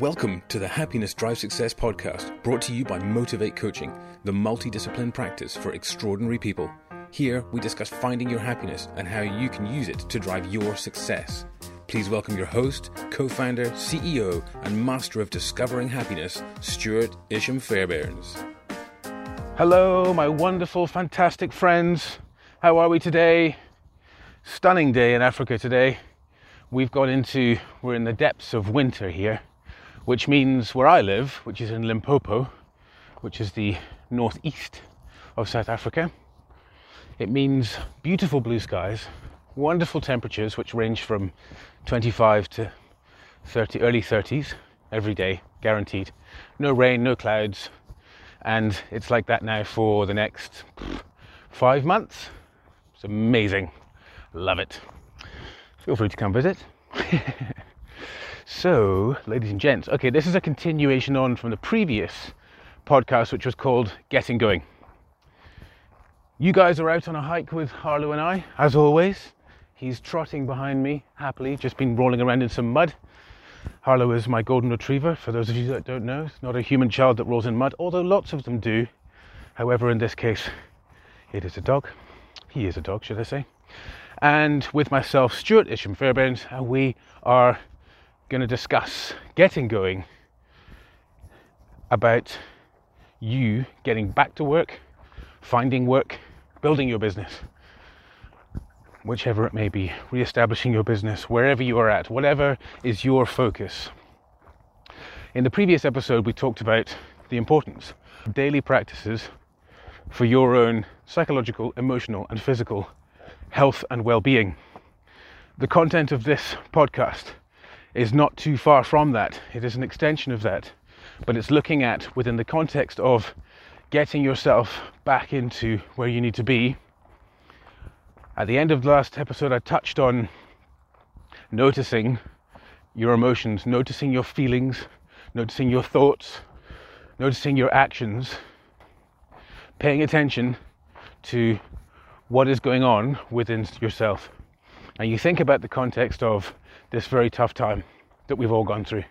Welcome to the Happiness Drive Success podcast, brought to you by Motivate Coaching, the multidiscipline practice for extraordinary people. Here, we discuss finding your happiness and how you can use it to drive your success. Please welcome your host, co-founder, CEO, and master of discovering happiness, Stuart Isham Fairbairns. Hello, my wonderful, fantastic friends. How are we today? Stunning day in Africa today. We're in the depths of winter here, which means where I live, which is in Limpopo, which is the northeast of South Africa, it means beautiful blue skies, wonderful temperatures, which range from 25 to 30, early 30s every day, guaranteed. No rain, no clouds. And it's like that now for the next 5 months. It's amazing. Love it. Feel free to come visit. So, ladies and gents, okay, this is a continuation on from the previous podcast, which was called Getting Going. You guys are out on a hike with Harlow and I, as always. He's trotting behind me happily, just been rolling around in some mud. Harlow is my golden retriever, for those of you that don't know. It's not a human child that rolls in mud, although lots of them do. However, in this case, it is a dog. He is a dog, should I say. And with myself, Stuart Isham Fairbairns, and we are going to discuss getting going, about you getting back to work, finding work, building your business, whichever it may be, re-establishing your business, wherever you are at, whatever is your focus. In the previous episode, we talked about the importance of daily practices for your own psychological, emotional, and physical health and well-being. The content of this podcast is not too far from that. It is an extension of that, but it's looking at, within the context of getting yourself back into where you need to be. At the end of the last episode, I touched on noticing your emotions, noticing your feelings, noticing your thoughts, noticing your actions, paying attention to what is going on within yourself. And you think about the context of this very tough time that we've all gone through.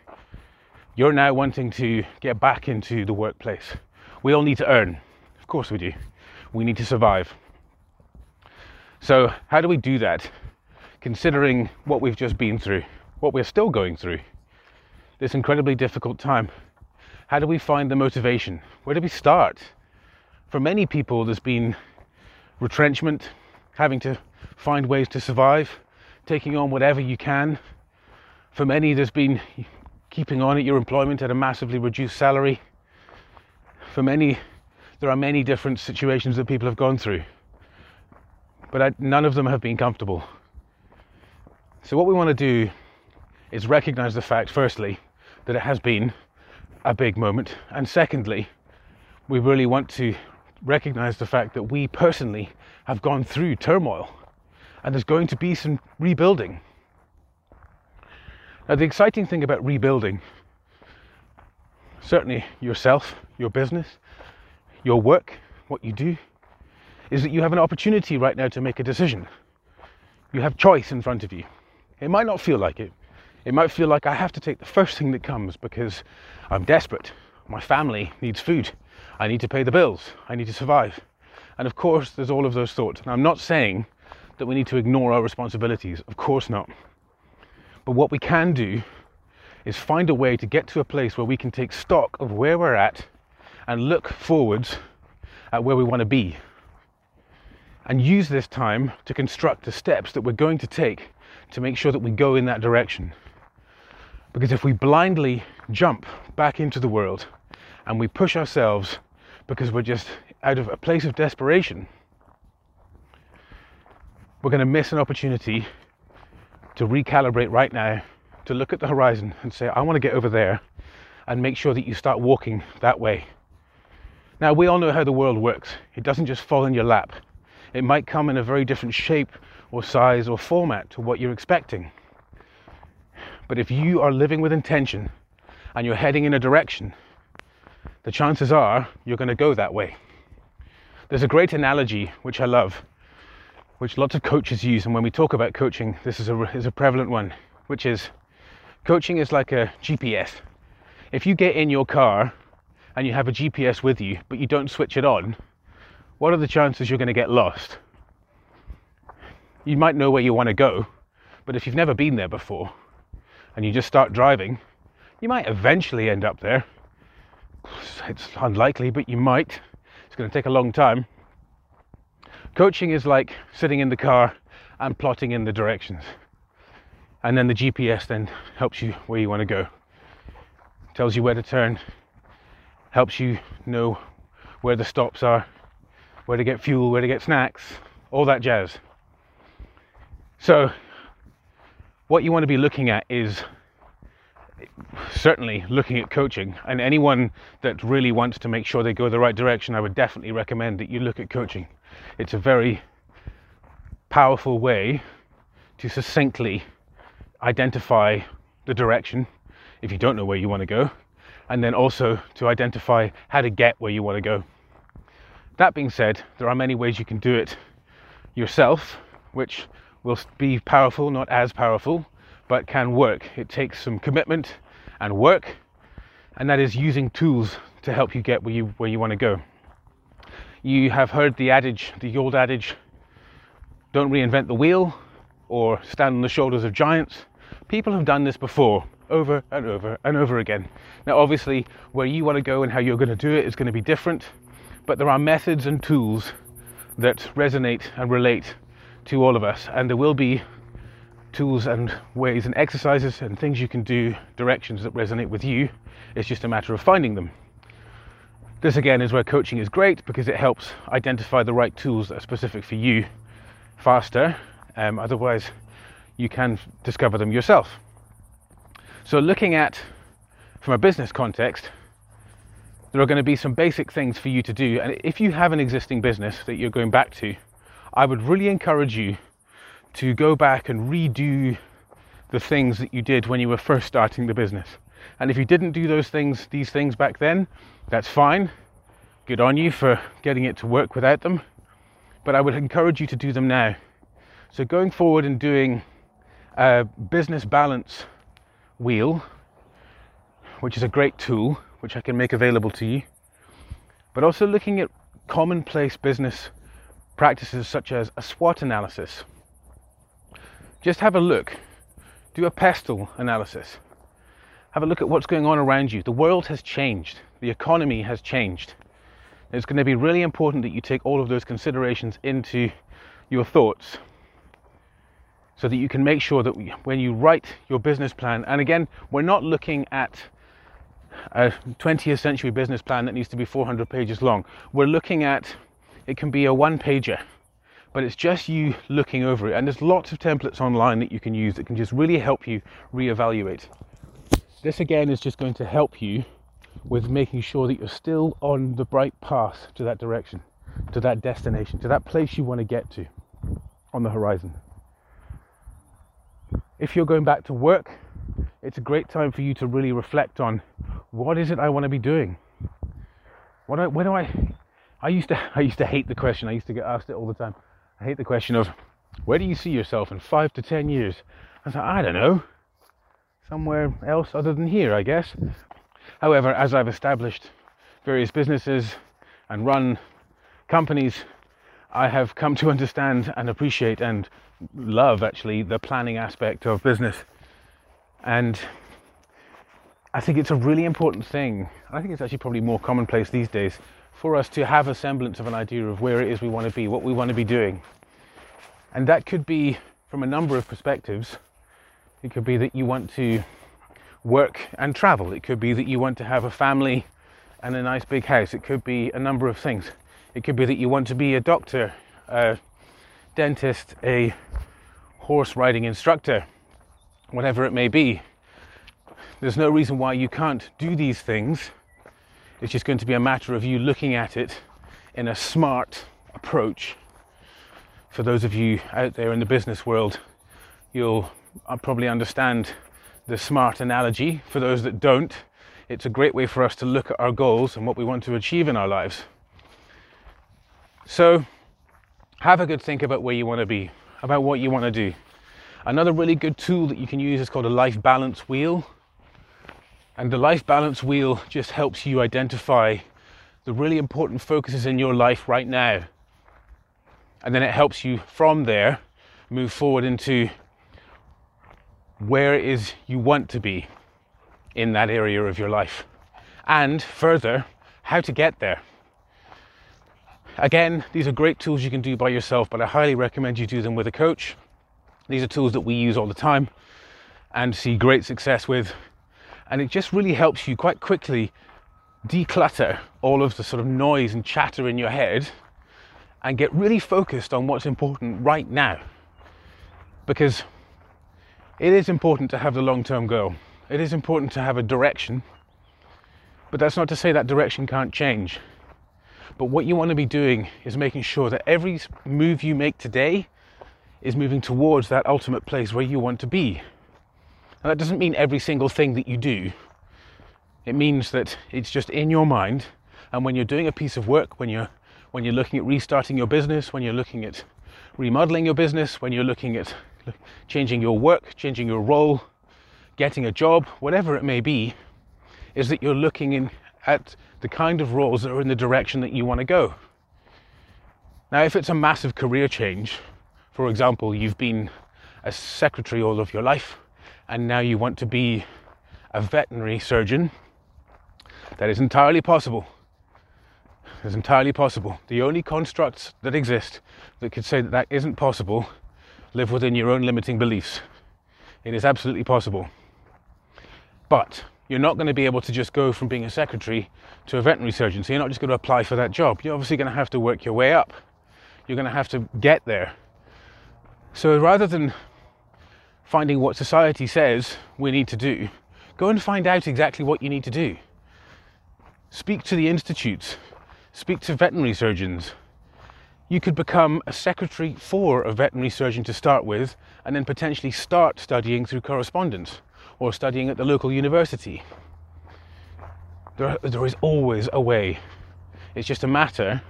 You're now wanting to get back into the workplace. We all need to earn. Of course we do. We need to survive. So how do we do that, considering what we've just been through, what we're still going through, this incredibly difficult time? How do we find the motivation? Where do we start? For many people, there's been retrenchment, having to find ways to survive, taking on whatever you can. For many, there's been keeping on at your employment at a massively reduced salary. For many, there are many different situations that people have gone through, but none of them have been comfortable. So what we want to do is recognize the fact, firstly, that it has been a big moment, and secondly, we really want to recognize the fact that we personally have gone through turmoil, and there's going to be some rebuilding. Now, the exciting thing about rebuilding, certainly yourself, your business, your work, what you do, is that you have an opportunity right now to make a decision. You have choice in front of you. It might not feel like it. It might feel like I have to take the first thing that comes because I'm desperate. My family needs food. I need to pay the bills. I need to survive. And of course, there's all of those thoughts. And I'm not saying that we need to ignore our responsibilities. Of course not. But what we can do is find a way to get to a place where we can take stock of where we're at and look forwards at where we want to be. And use this time to construct the steps that we're going to take to make sure that we go in that direction. Because if we blindly jump back into the world and we push ourselves because we're just out of a place of desperation, we're going to miss an opportunity to recalibrate right now, to look at the horizon and say, I want to get over there, and make sure that you start walking that way. Now, we all know how the world works. It doesn't just fall in your lap. It might come in a very different shape or size or format to what you're expecting. But if you are living with intention and you're heading in a direction, the chances are you're going to go that way. There's a great analogy, which I love, which lots of coaches use. And when we talk about coaching, this is a prevalent one, which is coaching is like a GPS. If you get in your car and you have a GPS with you, but you don't switch it on, what are the chances you're going to get lost? You might know where you want to go, but if you've never been there before and you just start driving, you might eventually end up there. It's unlikely, but you might. It's going to take a long time. Coaching is like sitting in the car and plotting in the directions. And then the GPS then helps you where you want to go. Tells you where to turn, helps you know where the stops are, where to get fuel, where to get snacks, all that jazz. So what you want to be looking at is certainly looking at coaching, and anyone that really wants to make sure they go the right direction, I would definitely recommend that you look at coaching. It's a very powerful way to succinctly identify the direction if you don't know where you want to go, and then also to identify how to get where you want to go. That being said, there are many ways you can do it yourself, which will be powerful, not as powerful, but can work. It takes some commitment and work, and that is using tools to help you get where you want to go. You have heard the adage, the old adage, don't reinvent the wheel or stand on the shoulders of giants. People have done this before, over and over and over again. Now, obviously, where you want to go and how you're going to do it is going to be different, but there are methods and tools that resonate and relate to all of us, and there will be tools and ways and exercises and things you can do, directions that resonate with you. It's just a matter of finding them. This again is where coaching is great, because it helps identify the right tools that are specific for you faster. Otherwise, you can discover them yourself. So looking at, from a business context, there are going to be some basic things for you to do. And if you have an existing business that you're going back to, I would really encourage you to go back and redo the things that you did when you were first starting the business. And if you didn't do these things back then, that's fine. Good on you for getting it to work without them. But I would encourage you to do them now. So going forward and doing a business balance wheel, which is a great tool, which I can make available to you, but also looking at commonplace business practices such as a SWOT analysis. Just have a look, do a PESTLE analysis. Have a look at what's going on around you. The world has changed, the economy has changed. It's going to be really important that you take all of those considerations into your thoughts, so that you can make sure that when you write your business plan, and again, we're not looking at a 20th century business plan that needs to be 400 pages long. We're looking at, it can be a one-pager, but it's just you looking over it. And there's lots of templates online that you can use that can just really help you reevaluate. This again is just going to help you with making sure that you're still on the right path to that direction, to that destination, to that place you want to get to on the horizon. If you're going back to work, it's a great time for you to really reflect on, what is it I want to be doing? I used to hate the question. I used to get asked it all the time. I hate the question of, where do you see yourself in 5 to 10 years? I was like, I don't know, somewhere else other than here, I guess. However, as I've established various businesses and run companies, I have come to understand and appreciate and love, actually, the planning aspect of business. And I think it's a really important thing. I think it's actually probably more commonplace these days for us to have a semblance of an idea of where it is we want to be, what we want to be doing. And that could be from a number of perspectives. It could be that you want to work and travel. It could be that you want to have a family and a nice big house. It could be a number of things. It could be that you want to be a doctor, a dentist, a horse riding instructor, whatever it may be. There's no reason why you can't do these things. It's just going to be a matter of you looking at it in a smart approach. For those of you out there in the business world, you'll probably understand the SMART analogy. For those that don't, it's a great way for us to look at our goals and what we want to achieve in our lives. So have a good think about where you want to be, about what you want to do. Another really good tool that you can use is called a life balance wheel. And the life balance wheel just helps you identify the really important focuses in your life right now. And then it helps you from there move forward into where it is you want to be in that area of your life, and further, how to get there. Again, these are great tools you can do by yourself, but I highly recommend you do them with a coach. These are tools that we use all the time and see great success with, and it just really helps you quite quickly declutter all of the sort of noise and chatter in your head and get really focused on what's important right now. Because it is important to have the long-term goal. It is important to have a direction, but that's not to say that direction can't change. But what you want to be doing is making sure that every move you make today is moving towards that ultimate place where you want to be. And that doesn't mean every single thing that you do. It means that it's just in your mind, and when you're doing a piece of work, when you're looking at restarting your business, when you're looking at remodeling your business, when you're looking at changing your work, changing your role, getting a job, whatever it may be, is that you're looking at the kind of roles that are in the direction that you want to go. Now, if it's a massive career change, for example, you've been a secretary all of your life, and now you want to be a veterinary surgeon, that is entirely possible. It's entirely possible. The only constructs that exist that could say that that isn't possible live within your own limiting beliefs. It is absolutely possible. But you're not going to be able to just go from being a secretary to a veterinary surgeon, so you're not just going to apply for that job. You're obviously going to have to work your way up. You're going to have to get there. So rather than finding what society says we need to do, go and find out exactly what you need to do. Speak to the institutes. Speak to veterinary surgeons. You could become a secretary for a veterinary surgeon to start with, and then potentially start studying through correspondence or studying at the local university. There is always a way. It's just a matter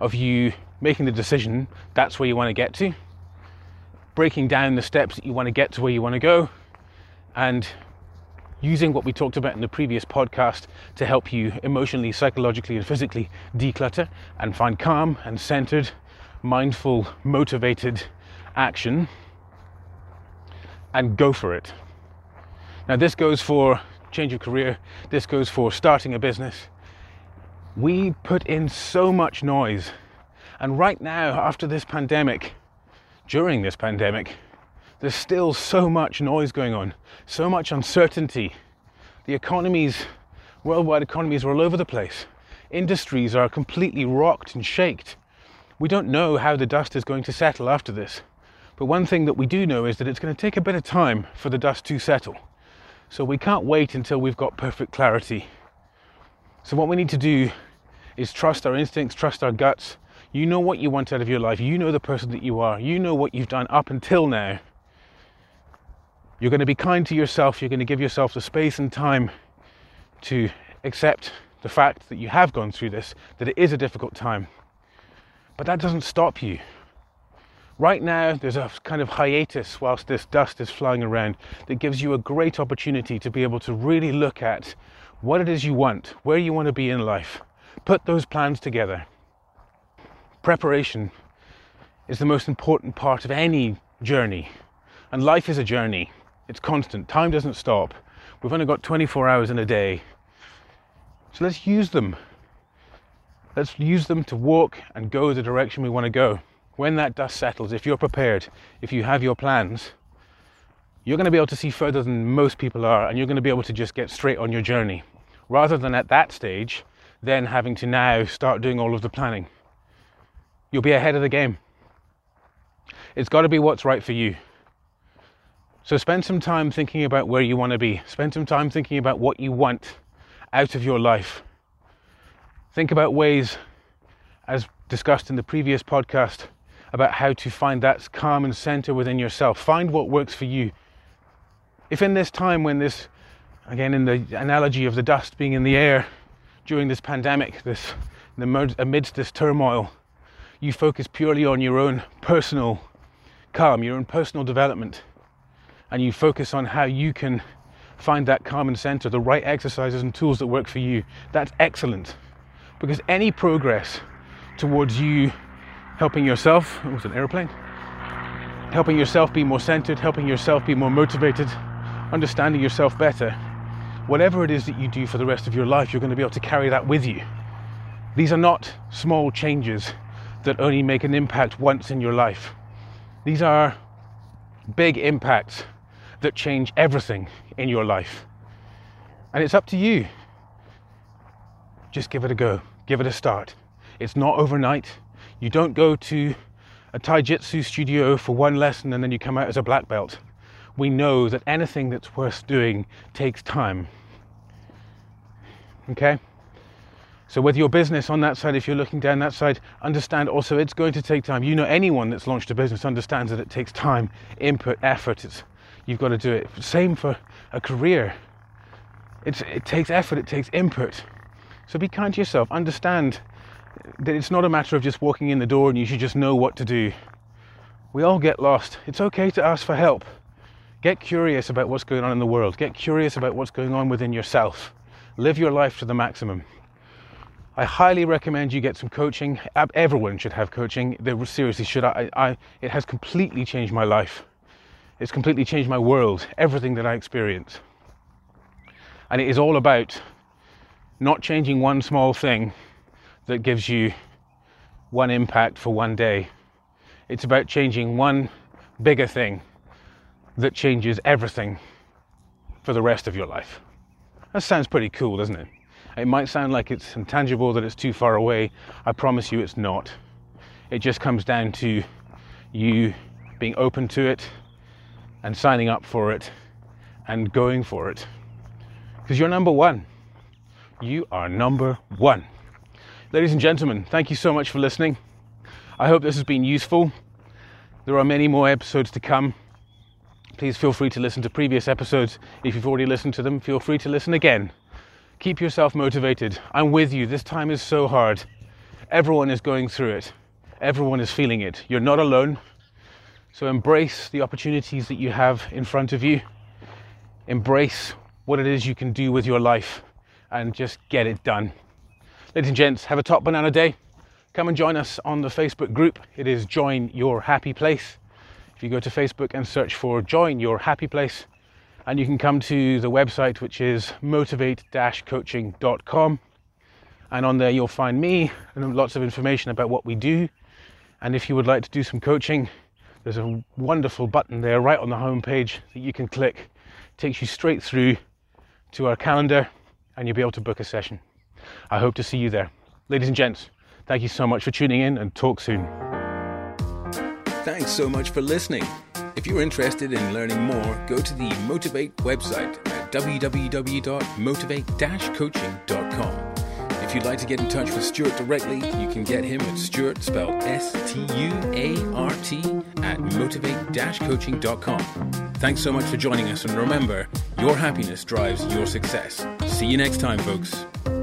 of you making the decision that's where you want to get to, breaking down the steps that you want to get to where you want to go, and using what we talked about in the previous podcast to help you emotionally, psychologically, and physically declutter and find calm and centered, mindful, motivated action, and go for it. Now, this goes for change of career, this goes for starting a business. We put in so much noise, and right now, after this pandemic, during this pandemic, there's still so much noise going on, so much uncertainty. The economies, worldwide economies, are all over the place. Industries are completely rocked and shaked. We don't know how the dust is going to settle after this. But one thing that we do know is that it's going to take a bit of time for the dust to settle. So we can't wait until we've got perfect clarity. So what we need to do is trust our instincts, trust our guts. You know what you want out of your life. You know the person that you are. You know what you've done up until now. You're going to be kind to yourself. You're going to give yourself the space and time to accept the fact that you have gone through this, that it is a difficult time. But that doesn't stop you. Right now, there's a kind of hiatus whilst this dust is flying around that gives you a great opportunity to be able to really look at what it is you want, where you want to be in life. Put those plans together. Preparation is the most important part of any journey. And life is a journey. It's constant. Time doesn't stop. We've only got 24 hours in a day. So let's use them. Let's use them to walk and go the direction we want to go. When that dust settles, if you're prepared, if you have your plans, you're going to be able to see further than most people are, and you're going to be able to just get straight on your journey, rather than at that stage, then having to now start doing all of the planning. You'll be ahead of the game. It's got to be what's right for you. So spend some time thinking about where you want to be. Spend some time thinking about what you want out of your life. Think about ways, as discussed in the previous podcast, about how to find that calm and center within yourself. Find what works for you. If in this time when this, again in the analogy of the dust being in the air during this pandemic, amidst this turmoil, you focus purely on your own personal calm, your own personal development, and you focus on how you can find that common center, the right exercises and tools that work for you. That's excellent, because any progress towards you helping yourself, oh, it was an airplane, helping yourself be more centered, helping yourself be more motivated, understanding yourself better, whatever it is that you do for the rest of your life, you're going to be able to carry that with you. These are not small changes that only make an impact once in your life. These are big impacts that change everything in your life. And it's up to you. Just give it a go, give it a start. It's not overnight. You don't go to a taijutsu studio for one lesson and then you come out as a black belt. We know that anything that's worth doing takes time. Okay? So with your business on that side, if you're looking down that side, understand also it's going to take time. You know, anyone that's launched a business understands that it takes time, input, effort. You've got to do it. Same for a career. It takes effort, it takes input. So be kind to yourself. Understand that it's not a matter of just walking in the door and you should just know what to do. We all get lost. It's okay to ask for help. Get curious about what's going on in the world. Get curious about what's going on within yourself. Live your life to the maximum. I highly recommend you get some coaching. Everyone should have coaching. They seriously should. It has completely changed my life. It's completely changed my world, everything that I experience. And it is all about not changing one small thing that gives you one impact for one day. It's about changing one bigger thing that changes everything for the rest of your life. That sounds pretty cool, doesn't it? It might sound like it's intangible, that it's too far away. I promise you it's not. It just comes down to you being open to it and signing up for it and going for it. Because you're number one. You are number one. Ladies and gentlemen, thank you so much for listening. I hope this has been useful. There are many more episodes to come. Please feel free to listen to previous episodes. If you've already listened to them, feel free to listen again. Keep yourself motivated. I'm with you. This time is so hard. Everyone is going through it. Everyone is feeling it. You're not alone. So embrace the opportunities that you have in front of you. Embrace what it is you can do with your life and just get it done. Ladies and gents, have a top banana day. Come and join us on the Facebook group. It is Join Your Happy Place. If you go to Facebook and search for Join Your Happy Place, and you can come to the website, which is motivate-coaching.com. And on there, you'll find me and lots of information about what we do. And if you would like to do some coaching, there's a wonderful button there right on the homepage that you can click. It takes you straight through to our calendar and you'll be able to book a session. I hope to see you there. Ladies and gents, thank you so much for tuning in, and talk soon. Thanks so much for listening. If you're interested in learning more, go to the Motivate website at www.motivate-coaching.com. If you'd like to get in touch with Stuart directly, you can get him at Stuart, spelled S-T-U-A-R-T, at motivate-coaching.com. Thanks so much for joining us, and remember, your happiness drives your success. See you next time, folks.